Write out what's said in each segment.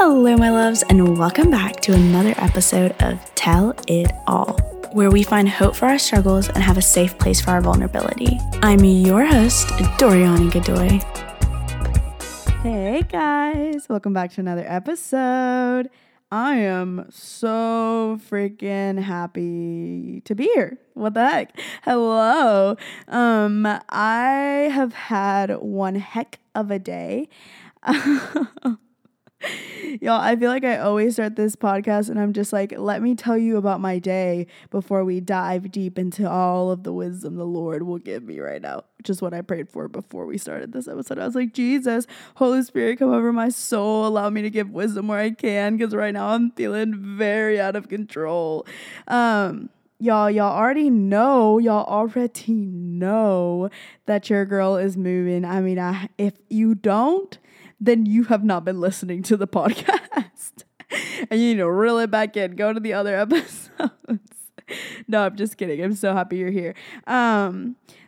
Hello, my loves, and welcome back to another episode of Tell It All, where we find hope for our struggles and have a safe place for our vulnerability. I'm your host, Doriani Gadoy. Hey guys, welcome back to another episode. I am so freaking happy to be here. What the heck? Hello. I have had one heck of a day. Y'all, I feel like I always start this podcast and I'm just like, let me tell you about my day before we dive deep into all of the wisdom the Lord will give me right now, which is what I prayed for before we started this episode. I was like, Jesus, Holy Spirit, come over my soul. Allow me to give wisdom where I can, because right now I'm feeling very out of control. Y'all already know that your girl is moving. I mean, if you don't, then you have not been listening to the podcast and you need to reel it back in. Go to the other episodes. No, I'm just kidding. I'm so happy you're here.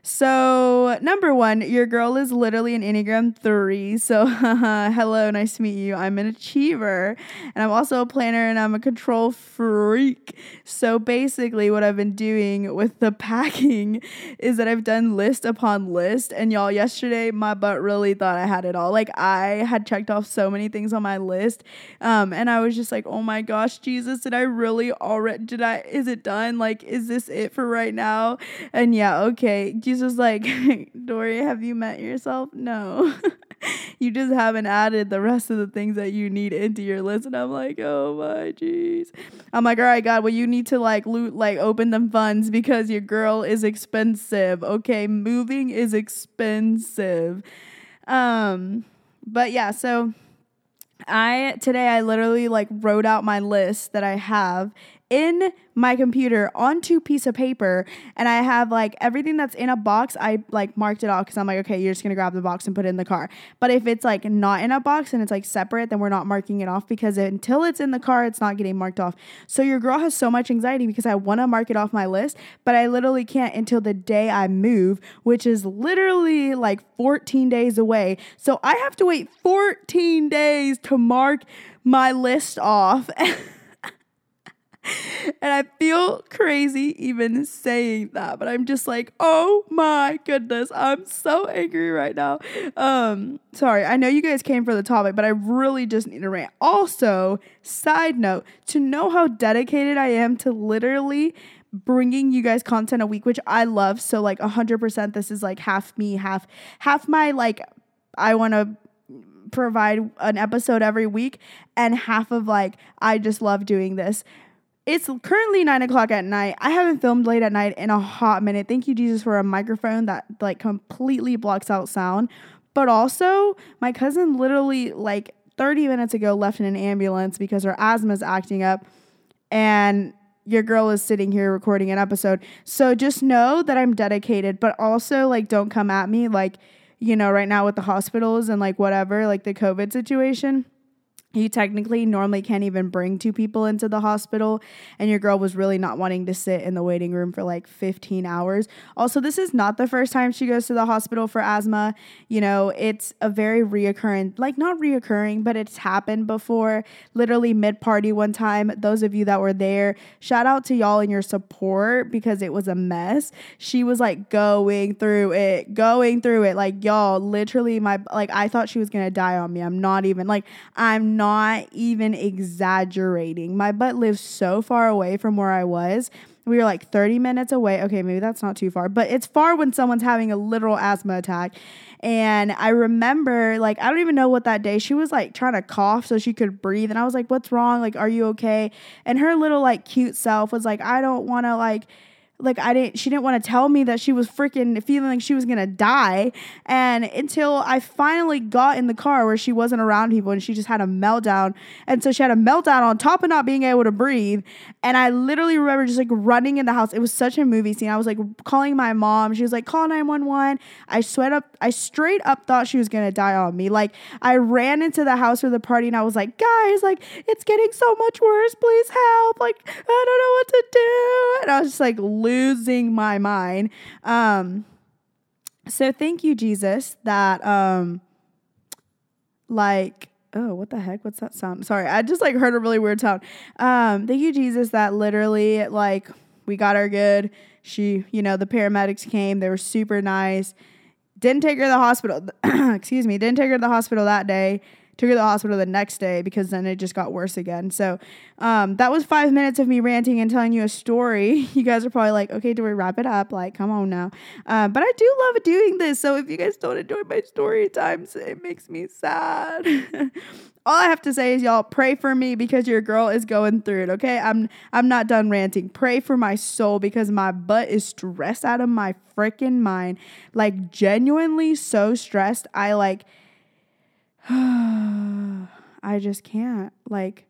So number one, your girl is literally an Enneagram 3. So hello, nice to meet you. I'm an achiever and I'm also a planner and I'm a control freak. So basically what I've been doing with the packing is that I've done list upon list, and y'all, yesterday my butt really thought I had it all. Like, I had checked off so many things on my list. And I was just like, oh my gosh, Jesus, is it done? Like, is this it for right now? And yeah, okay. Jesus like, Dory, have you met yourself? No. You just haven't added the rest of the things that you need into your list. And I'm like, oh my jeez. I'm like, all right, God, well, you need to open them funds, because your girl is expensive. Okay, moving is expensive. But yeah, so today I literally wrote out my list that I have in my computer onto a piece of paper, and I have everything that's in a box. I marked it off because I'm like, okay, you're just gonna grab the box and put it in the car. But if it's not in a box and it's separate, then we're not marking it off, because until it's in the car, it's not getting marked off. So your girl has so much anxiety because I want to mark it off my list, but I literally can't until the day I move, which is literally 14 days away. So I have to wait 14 days to mark my list off. And I feel crazy even saying that, but I'm just like, oh my goodness, I'm so angry right now. Sorry, I know you guys came for the topic, but I really just need to rant. Also, side note, to know how dedicated I am to literally bringing you guys content a week, which I love. So 100%, this is half me, half my, I want to provide an episode every week, and half of I just love doing this. It's currently 9:00 at night. I haven't filmed late at night in a hot minute. Thank you, Jesus, for a microphone that completely blocks out sound. But also, my cousin literally 30 minutes ago left in an ambulance because her asthma is acting up, and your girl is sitting here recording an episode. So just know that I'm dedicated, but also don't come at me right now with the hospitals and whatever, the COVID situation. You technically normally can't even bring two people into the hospital, and your girl was really not wanting to sit in the waiting room for 15 hours. Also, this is not the first time she goes to the hospital for asthma. You know, it's a very reoccurring, not reoccurring, but it's happened before, literally mid-party one time. Those of you that were there, shout out to y'all and your support, because it was a mess. She was going through it. Y'all, literally I thought she was going to die on me. I'm not even exaggerating. My butt lives so far away from where I was. We were 30 minutes away. Okay, maybe that's not too far, but it's far when someone's having a literal asthma attack. And I remember I don't even know what that day, she was trying to cough so she could breathe. And I was like, what's wrong? Are you okay? And her little cute self was I don't want to she didn't want to tell me that she was freaking feeling like she was going to die. And until I finally got in the car where she wasn't around people, and she just had a meltdown. And so she had a meltdown on top of not being able to breathe. And I literally remember just running in the house. It was such a movie scene. I was calling my mom. She was call 911. I straight up thought she was going to die on me. I ran into the house for the party, and I was guys, it's getting so much worse. Please help. I don't know what to do. And I was just losing my mind. So thank you, Jesus, that oh, what the heck? What's that sound? Sorry, I just like heard a really weird sound. Thank you, Jesus, that literally like we got her good. She, you know, the paramedics came. They were super nice. Didn't take her to the hospital. Excuse me. Didn't take her to the hospital that day. Took her to the hospital the next day because then it just got worse again. So that was 5 minutes of me ranting and telling you a story. You guys are probably like, okay, do we wrap it up? Like, come on now. But I do love doing this. So if you guys don't enjoy my story times, it makes me sad. All I have to say is y'all pray for me because your girl is going through it. Okay. I'm not done ranting. Pray for my soul because my butt is stressed out of my freaking mind. Like genuinely so stressed. I like, I just can't. Like,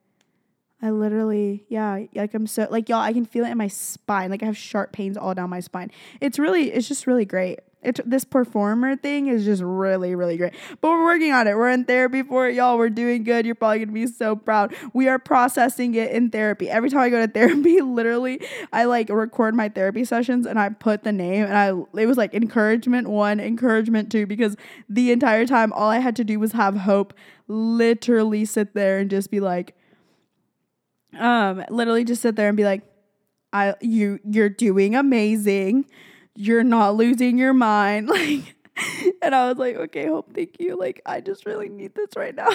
I literally, yeah, like I'm so, like, y'all, I can feel it in my spine. Like, I have sharp pains all down my spine. It's just really great. This performer thing is just really, really great. But we're working on it. We're in therapy for it, y'all. We're doing good. You're probably going to be so proud. We are processing it in therapy. Every time I go to therapy, literally, I like record my therapy sessions and I put the name and it was like encouragement 1, encouragement 2, because the entire time all I had to do was have hope, literally sit there and just be like, literally just sit there and be like, you're doing amazing. You're not losing your mind. Like, and I was like, okay, hope, thank you. Like, I just really need this right now.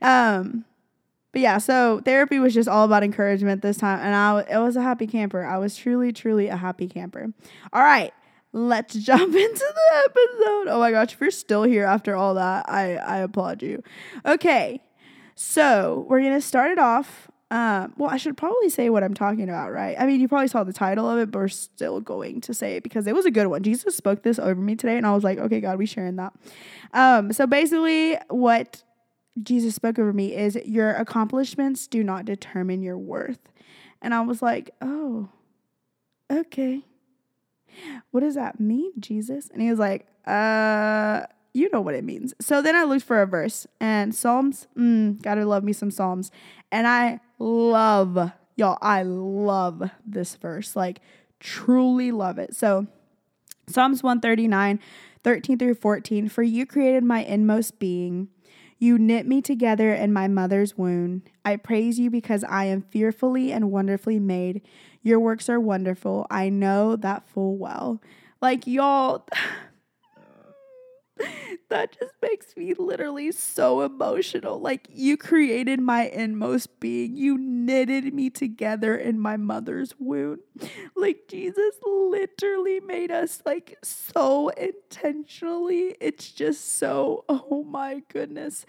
But yeah, so therapy was just all about encouragement this time. And I was a happy camper. I was truly, truly a happy camper. All right, let's jump into the episode. Oh my gosh, if you're still here after all that, I applaud you. Okay, so we're going to start it off. Well, I should probably say what I'm talking about, right? I mean, you probably saw the title of it, but we're still going to say it because it was a good one. Jesus spoke this over me today, and I was like, okay, God, we sharing that. So basically what Jesus spoke over me is your accomplishments do not determine your worth. And I was like, oh, okay. What does that mean, Jesus? And he was like, you know what it means. So then I looked for a verse, and Psalms, gotta love me some Psalms. And I love this verse, like truly love it. So Psalms 139, 13 through 14, for you created my inmost being. You knit me together in my mother's womb. I praise you because I am fearfully and wonderfully made. Your works are wonderful. I know that full well. Like y'all... That just makes me literally so emotional. Like, you created my inmost being. You knitted me together in my mother's womb. Like, Jesus literally made us, like, so intentionally. It's just so, oh my goodness.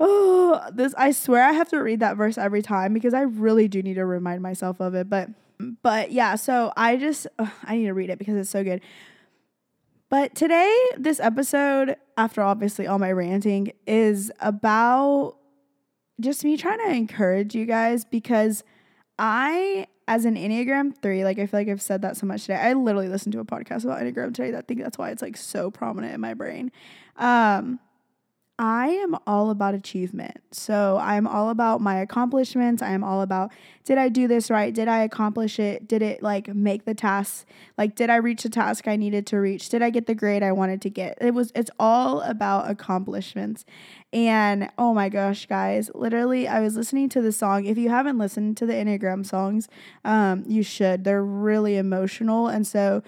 Oh, this, I swear I have to read that verse every time because I really do need to remind myself of it. But yeah, so I need to read it because it's so good. But today, this episode, after obviously all my ranting, is about just me trying to encourage you guys because I, as an Enneagram 3, like I feel like I've said that so much today. I literally listened to a podcast about Enneagram today. I think that's why it's like so prominent in my brain. I am all about achievement. So I'm all about my accomplishments. I am all about, did I do this right? Did I accomplish it? Did it like make the task? Like, did I reach the task I needed to reach? Did I get the grade I wanted to get? It's all about accomplishments. And oh my gosh, guys, literally I was listening to the song. If you haven't listened to the Enneagram songs, you should. They're really emotional. And so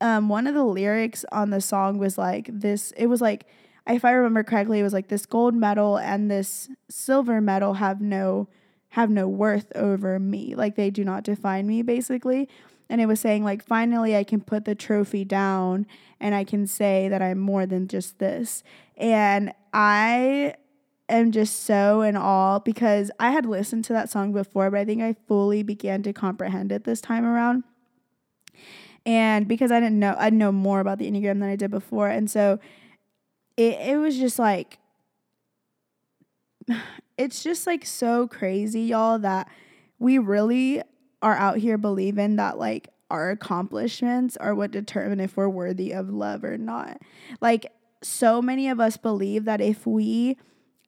one of the lyrics on the song was like this, it was like, if I remember correctly, it was like this gold medal and this silver medal have no worth over me. Like they do not define me basically. And it was saying like, finally I can put the trophy down and I can say that I'm more than just this. And I am just so in awe because I had listened to that song before, but I think I fully began to comprehend it this time around. And because I know more about the Enneagram than I did before. And so it was just like, it's just like so crazy, y'all, that we really are out here believing that like our accomplishments are what determine if we're worthy of love or not. Like so many of us believe that if we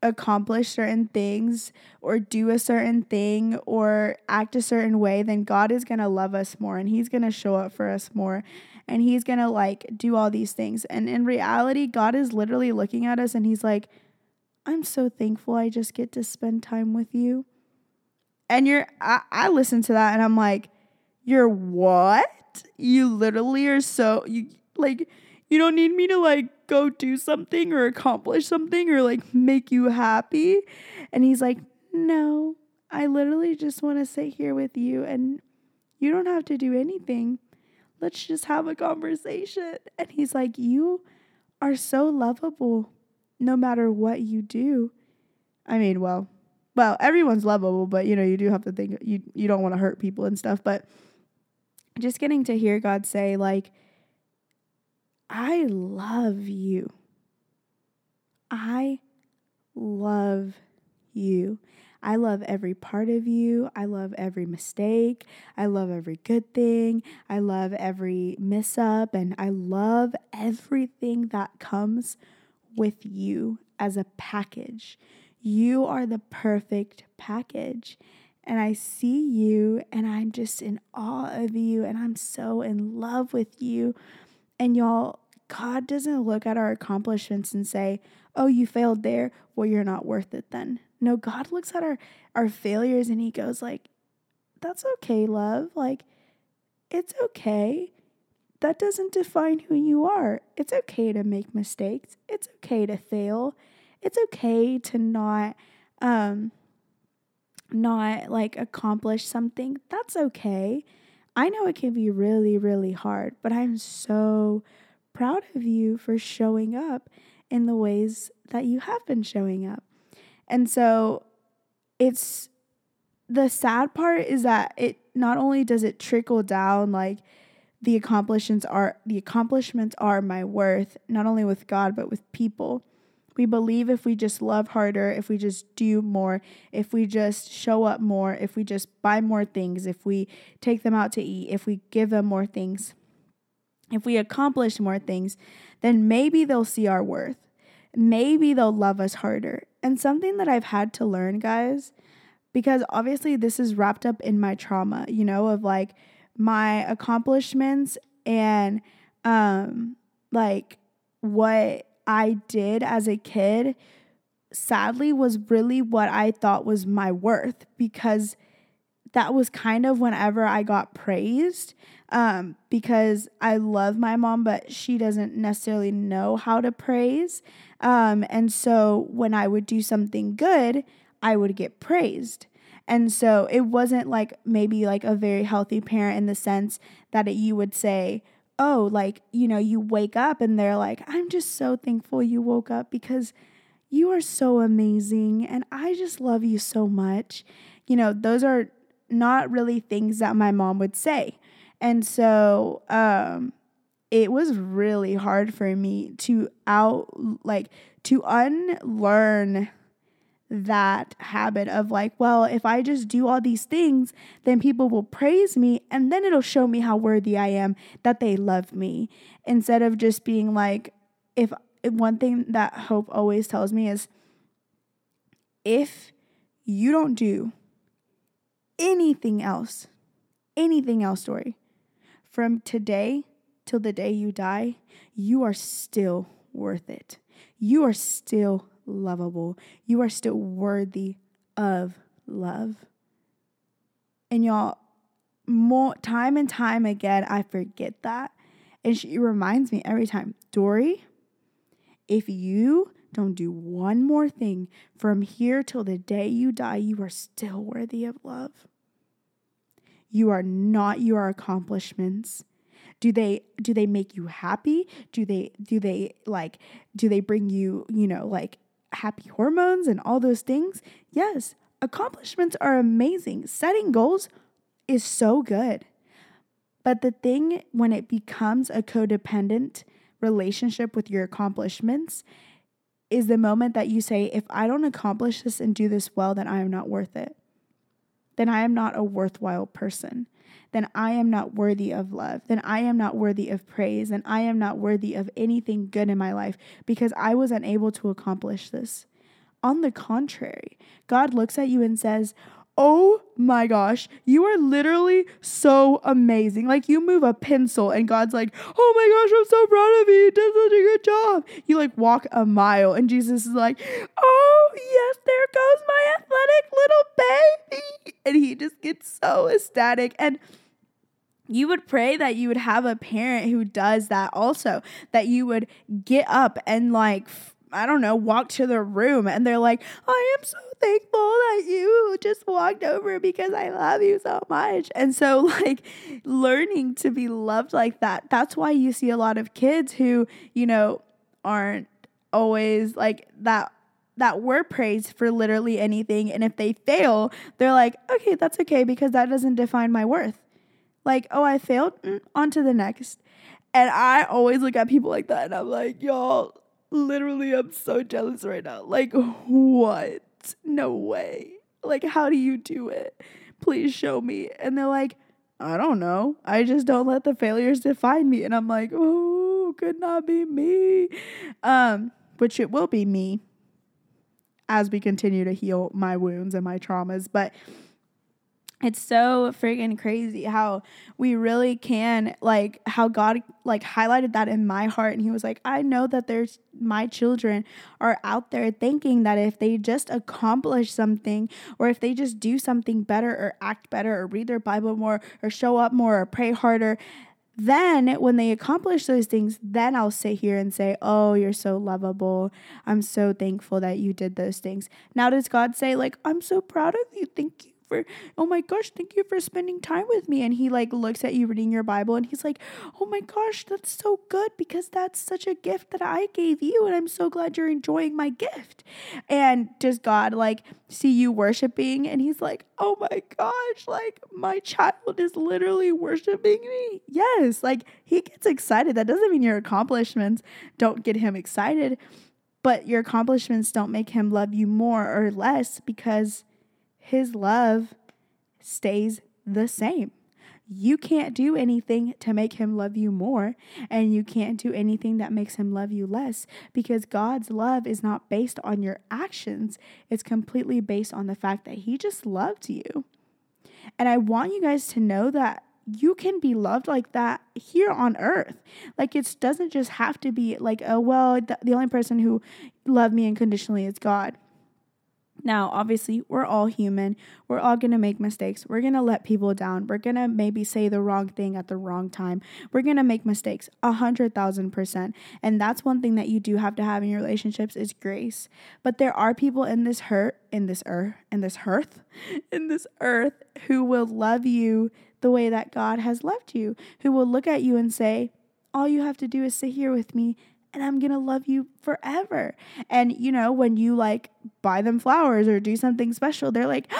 accomplish certain things or do a certain thing or act a certain way, then God is going to love us more and he's going to show up for us more. And he's going to like do all these things. And in reality, God is literally looking at us and he's like, I'm so thankful I just get to spend time with you. And I listen to that and I'm like, you're what? You literally are so, you don't need me to go do something or accomplish something or make you happy. And he's like, no, I literally just want to sit here with you and you don't have to do anything. Let's just have a conversation. And he's like, you are so lovable no matter what you do. I mean, well, everyone's lovable, but you do have to think you don't want to hurt people and stuff. But just getting to hear God say, I love you. I love you. I love every part of you. I love every mistake. I love every good thing. I love every mess up. And I love everything that comes with you as a package. You are the perfect package. And I see you and I'm just in awe of you. And I'm so in love with you. And y'all, God doesn't look at our accomplishments and say, oh, you failed there. Well, you're not worth it then. No, God looks at our failures and he goes that's okay, love. It's okay. That doesn't define who you are. It's okay to make mistakes. It's okay to fail. It's okay to not accomplish something. That's okay. I know it can be really, really hard, but I'm so proud of you for showing up in the ways that you have been showing up. And so it's the sad part is that it not only does it trickle down, the accomplishments are my worth, not only with God, but with people. We believe if we just love harder, if we just do more, if we just show up more, if we just buy more things, if we take them out to eat, if we give them more things, if we accomplish more things, then maybe they'll see our worth. Maybe they'll love us harder. And something that I've had to learn, guys, because obviously this is wrapped up in my trauma, of my accomplishments and what I did as a kid, sadly, was really what I thought was my worth, because that was kind of whenever I got praised, because I love my mom, but she doesn't necessarily know how to praise. And so when I would do something good, I would get praised. And so it wasn't maybe a very healthy parent in the sense that you would say, oh, you wake up and they're I'm just so thankful you woke up because you are so amazing and I just love you so much. Those are not really things that my mom would say. And so it was really hard for me to unlearn that habit of if I just do all these things, then people will praise me and then it'll show me how worthy I am, that they love me, instead of just being if one thing that Hope always tells me is, if you don't do anything else, Dory, from today till the day you die, you are still worth it. You are still lovable. You are still worthy of love. And y'all, more time and time again, I forget that. And she reminds me every time, Dory, if you don't do one more thing from here till the day you die, you are still worthy of love. You are not your accomplishments. Do they make you happy? Do they bring you, happy hormones and all those things? Yes, accomplishments are amazing. Setting goals is so good. But the thing, when it becomes a codependent relationship with your accomplishments, is the moment that you say, if I don't accomplish this and do this well, then I am not worth it. Then I am not a worthwhile person. Then I am not worthy of love. Then I am not worthy of praise. Then I am not worthy of anything good in my life because I was unable to accomplish this. On the contrary, God looks at you and says, oh my gosh, you are literally so amazing. Like, you move a pencil and God's like, oh my gosh, I'm so proud of you. You did such a good job. You like walk a mile and Jesus is like, oh yes, there goes my athletic little baby. And he just gets so ecstatic. And you would pray that you would have a parent who does that also, that you would get up and like, I don't know, walk to the room and they're like, I am so thankful that you just walked over because I love you so much. And so like learning to be loved like that, that's why you see a lot of kids who, you know, aren't always like that were praised for literally anything. And if they fail, they're like, okay, that's okay because that doesn't define my worth. Like, oh, I failed, on to the next. And I always look at people like that and I'm like, y'all, literally, I'm so jealous right now. Like, what? No way. Like, how do you do it? Please show me. And they're like, I don't know. I just don't let the failures define me. And I'm like, oh, could not be me. Which it will be me as we continue to heal my wounds and my traumas. But it's so freaking crazy how we really can, like, how God, like, highlighted that in my heart. And he was like, I know that there's, my children are out there thinking that if they just accomplish something or if they just do something better or act better or read their Bible more or show up more or pray harder, then when they accomplish those things, then I'll sit here and say, oh, you're so lovable. I'm so thankful that you did those things. Now does God say, like, I'm so proud of you. Thank you. For, oh my gosh, thank you for spending time with me. And he like looks at you reading your Bible and he's like, oh my gosh, that's so good because that's such a gift that I gave you and I'm so glad you're enjoying my gift. And does God like see you worshiping and he's like, oh my gosh, like my child is literally worshiping me? Yes, like he gets excited. That doesn't mean your accomplishments don't get him excited, but your accomplishments don't make him love you more or less because his love stays the same. You can't do anything to make him love you more, and you can't do anything that makes him love you less because God's love is not based on your actions. It's completely based on the fact that he just loved you. And I want you guys to know that you can be loved like that here on earth. Like it doesn't just have to be like, oh, well, the only person who loved me unconditionally is God. Now, obviously, we're all human. We're all going to make mistakes. We're going to let people down. We're going to maybe say the wrong thing at the wrong time. We're going to make mistakes 100,000%. And that's one thing that you do have to have in your relationships is grace. But there are people in this earth who will love you the way that God has loved you, who will look at you and say, all you have to do is sit here with me and I'm going to love you forever. And, you know, when you like buy them flowers or do something special, they're like,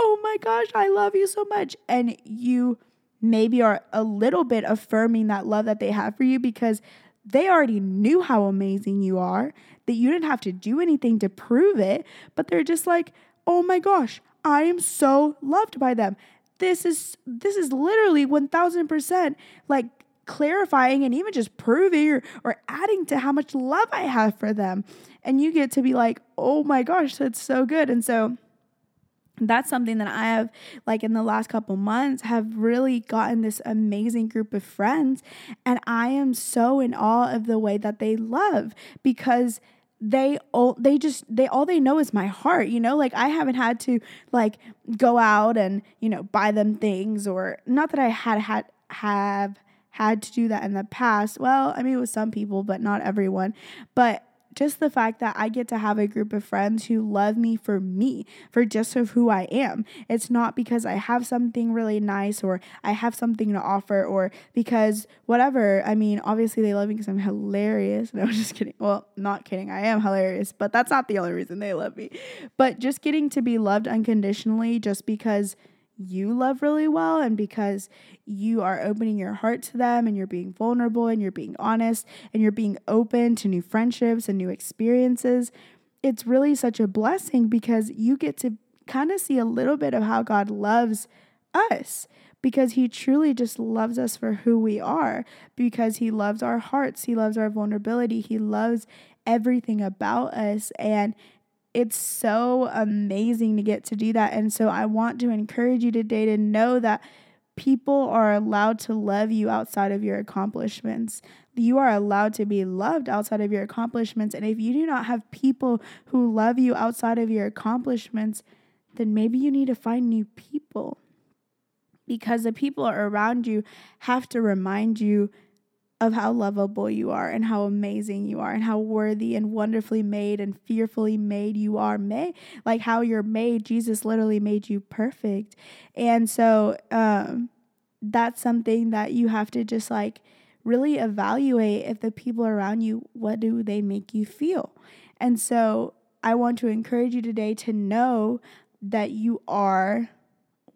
oh my gosh, I love you so much. And you maybe are a little bit affirming that love that they have for you because they already knew how amazing you are, that you didn't have to do anything to prove it. But they're just like, oh my gosh, I am so loved by them. This is literally 1000% like clarifying and even just proving or adding to how much love I have for them. And you get to be like, oh my gosh, that's so good. And so that's something that I have like in the last couple months have really gotten this amazing group of friends. And I am so in awe of the way that they love because they all they know is my heart, you know, like I haven't had to like go out and, you know, buy them things or not that I had to do that in the past. Well, I mean, with some people, but not everyone. But just the fact that I get to have a group of friends who love me, for just of who I am. It's not because I have something really nice or I have something to offer or because whatever. I mean, obviously they love me because I'm hilarious. No, just kidding. Well, not kidding. I am hilarious, but that's not the only reason they love me. But just getting to be loved unconditionally just because you love really well and because you are opening your heart to them and you're being vulnerable and you're being honest and you're being open to new friendships and new experiences. It's really such a blessing because you get to kind of see a little bit of how God loves us because he truly just loves us for who we are because he loves our hearts. He loves our vulnerability. He loves everything about us. And it's so amazing to get to do that. And so I want to encourage you today to know that people are allowed to love you outside of your accomplishments. You are allowed to be loved outside of your accomplishments. And if you do not have people who love you outside of your accomplishments, then maybe you need to find new people, because the people around you have to remind you of how lovable you are and how amazing you are and how worthy and wonderfully made and fearfully made you are. Like how you're made, Jesus literally made you perfect. And so that's something that you have to just like really evaluate, if the people around you, what do they make you feel? And so I want to encourage you today to know that you are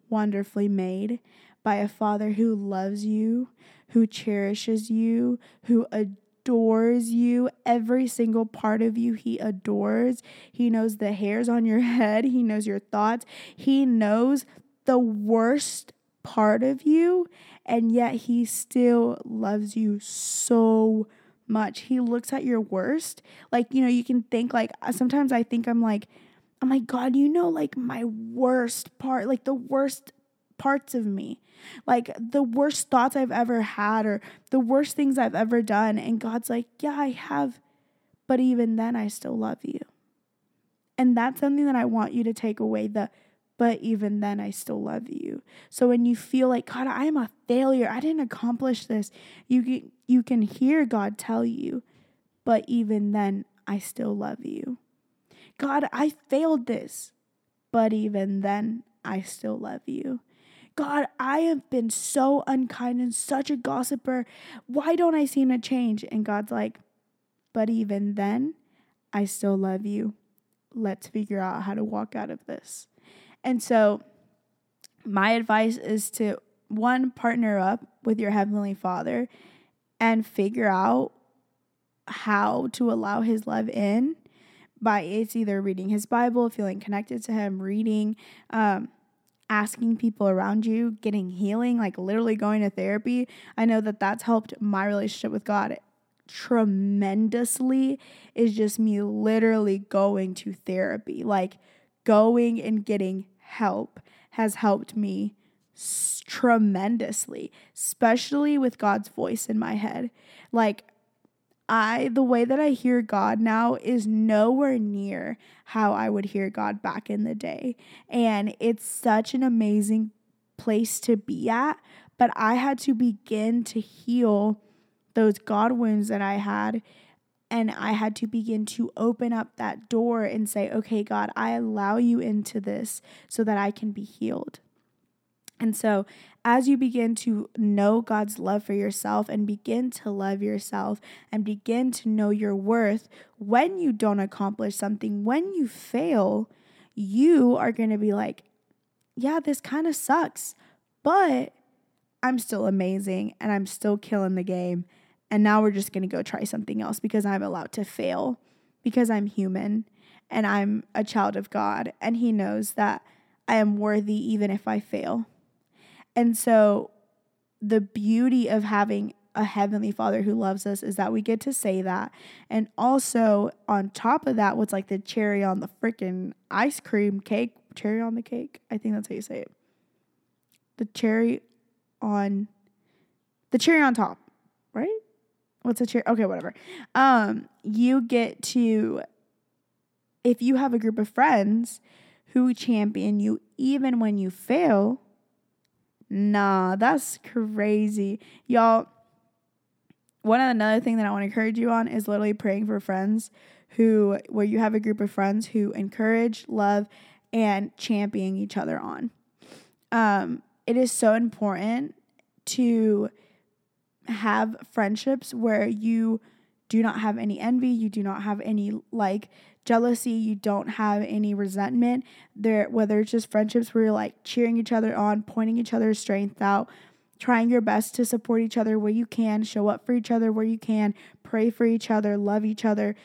wonderfully made by a Father who loves you, who cherishes you, who adores you. Every single part of you, he adores. He knows the hairs on your head. He knows your thoughts. He knows the worst part of you, and yet he still loves you so much. He looks at your worst. Like, you know, you can think like, sometimes I think I'm like, God, you know, like my worst part, like the worst parts of me, like the worst thoughts I've ever had or the worst things I've ever done. And God's like, yeah, I have, but even then I still love you. And that's something that I want you to take away, but even then I still love you. So when you feel like, God, I am a failure, I didn't accomplish this, you can hear God tell you, but even then I still love you. God, I failed this, but even then I still love you. God, I have been so unkind and such a gossiper. Why don't I seem to change? And God's like, but even then, I still love you. Let's figure out how to walk out of this. And so my advice is to, one, partner up with your Heavenly Father and figure out how to allow his love in by it's either reading his Bible, feeling connected to him, reading, asking people around you, getting healing, like literally going to therapy. I know that that's helped my relationship with God tremendously, is just me literally going to therapy. Like going and getting help has helped me tremendously, especially with God's voice in my head. Like the way that I hear God now is nowhere near how I would hear God back in the day. And it's such an amazing place to be at. But I had to begin to heal those God wounds that I had. And I had to begin to open up that door and say, okay, God, I allow you into this so that I can be healed. And so as you begin to know God's love for yourself and begin to love yourself and begin to know your worth, when you don't accomplish something, when you fail, you are going to be like, yeah, this kind of sucks, but I'm still amazing and I'm still killing the game. And now we're just going to go try something else, because I'm allowed to fail, because I'm human and I'm a child of God. And he knows that I am worthy even if I fail. And so the beauty of having a Heavenly Father who loves us is that we get to say that. And also on top of that, what's like the cherry on the freaking ice cream cake, cherry on the cake. I think that's how you say it. The cherry on top, right? What's a cherry? Okay, whatever. You get to, if you have a group of friends who champion you even when you fail, nah, that's crazy. Y'all, another thing that I want to encourage you on is literally praying for friends where you have a group of friends who encourage, love, and champion each other on. It is so important to have friendships where you do not have any envy, you do not have any like jealousy, you don't have any resentment there, whether it's just friendships where you're like cheering each other on, pointing each other's strength out, trying your best to support each other where you can, show up for each other where you can, pray for each other, love each other.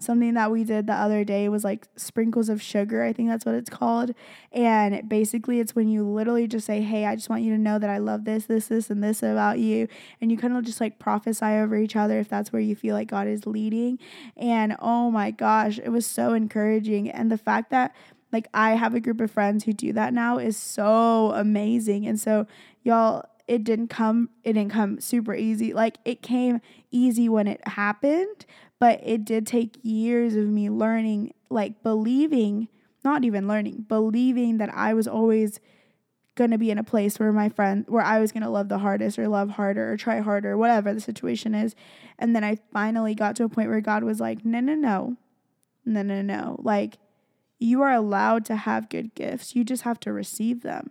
Something that we did the other day was like sprinkles of sugar. I think that's what it's called. And basically it's when you literally just say, hey, I just want you to know that I love this, this, this, and this about you. And you kind of just like prophesy over each other if that's where you feel like God is leading. And oh my gosh, it was so encouraging. And the fact that like I have a group of friends who do that now is so amazing. And so y'all, it didn't come super easy. Like it came easy when it happened, but it did take years of me learning, like believing that I was always going to be in a place where I was going to love the hardest or love harder or try harder, whatever the situation is. And then I finally got to a point where God was like, no, like you are allowed to have good gifts. You just have to receive them.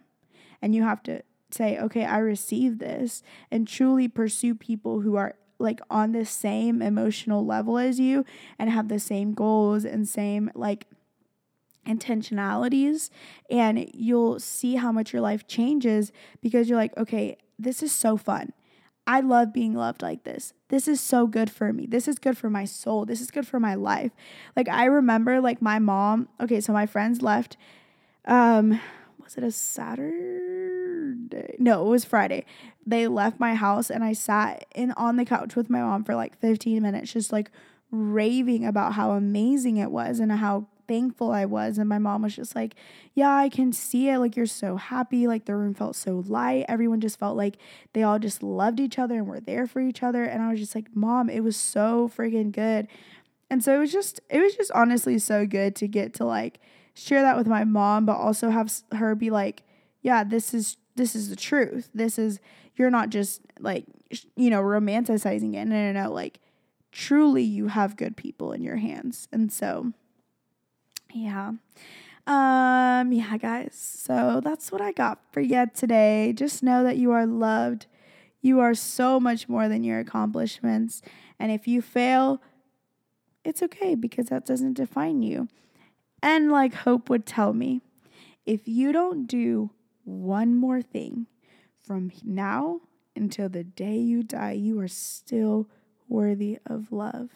And you have to say, okay, I receive this, and truly pursue people who are like on the same emotional level as you and have the same goals and same like intentionalities. And you'll see how much your life changes because you're like, okay, this is so fun. I love being loved like this. This is so good for me. This is good for my soul. This is good for my life. Like I remember like my mom, okay, so my friends left, was it a Saturday? No, it was Friday. They left my house and I sat on the couch with my mom for like 15 minutes, just like raving about how amazing it was and how thankful I was. And my mom was just like, yeah, I can see it. Like, you're so happy. Like, the room felt so light. Everyone just felt like they all just loved each other and were there for each other. And I was just like, Mom, it was so freaking good. And so it was just honestly so good to get to like share that with my mom, but also have her be like, yeah, this is the truth. This is, you're not just like, you know, romanticizing it. No. Like, truly you have good people in your hands. And so yeah, guys, so that's what I got for you today. Just know that you are loved. You are so much more than your accomplishments. And if you fail, it's okay, because that doesn't define you. And like Hope would tell me, if you don't do one more thing from now until the day you die, you are still worthy of love.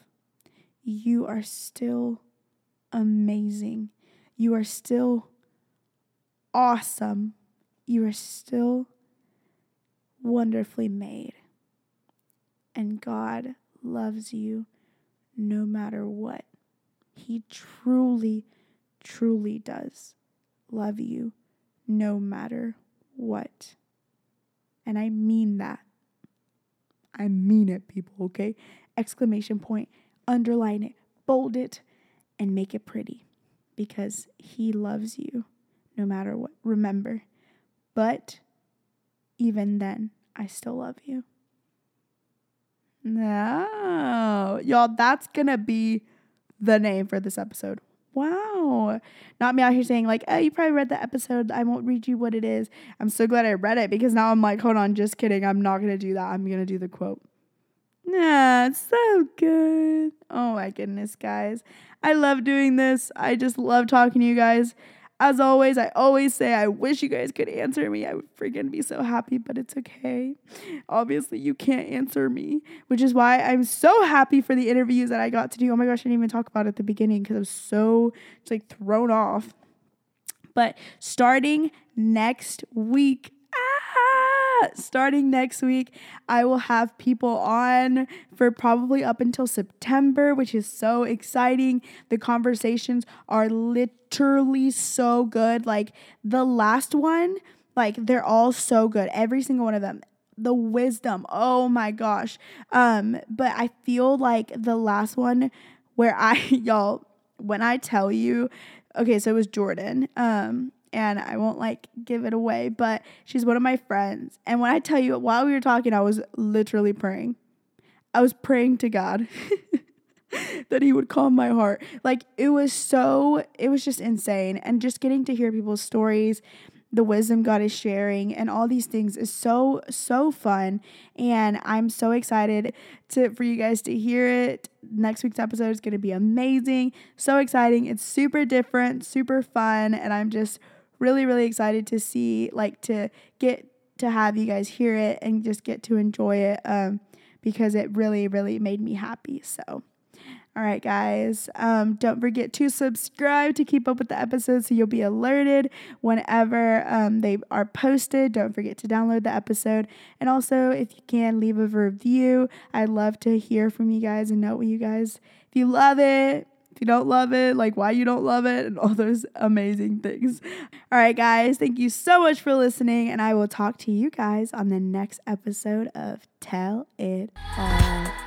You are still amazing. You are still awesome. You are still wonderfully made. And God loves you no matter what. He truly, truly does love you no matter what. And I mean that. I mean it, people, okay? Exclamation point. Underline it. Bold it. And make it pretty, because He loves you no matter what. Remember, but even then, I still love you. No, y'all, that's going to be the name for this episode. Wow. Not me out here saying like, oh, you probably read the episode. I won't read you what it is. I'm so glad I read it, because now I'm like, hold on, just kidding. I'm not going to do that. I'm going to do the quote. Nah, it's so good. Oh my goodness, guys. I love doing this. I just love talking to you guys. As always, I always say I wish you guys could answer me. I would freaking be so happy, but it's okay. Obviously, you can't answer me, which is why I'm so happy for the interviews that I got to do. Oh my gosh, I didn't even talk about it at the beginning because I was so just like thrown off. But starting next week, I will have people on for probably up until September, which is so exciting. The conversations are literally so good. Like the last one, like they're all so good. Every single one of them. The wisdom. Oh my gosh. But I feel like the last one where when I tell you, okay, so it was Jordan. And I won't like give it away, but she's one of my friends. And when I tell you, while we were talking, I was literally praying. I was praying to God that He would calm my heart. Like it was just insane. And just getting to hear people's stories, the wisdom God is sharing, and all these things is so, so fun. And I'm so excited for you guys to hear it. Next week's episode is going to be amazing. So exciting. It's super different, super fun. And I'm just really, really excited to see, like, to get to have you guys hear it and just get to enjoy it because it really, really made me happy. So, all right, guys, don't forget to subscribe to keep up with the episodes so you'll be alerted whenever they are posted. Don't forget to download the episode. And also, if you can, leave a review. I'd love to hear from you guys and know what you guys, if you love it, if you don't love it, like why you don't love it, and all those amazing things. All right, guys, thank you so much for listening, and I will talk to you guys on the next episode of Tell It All.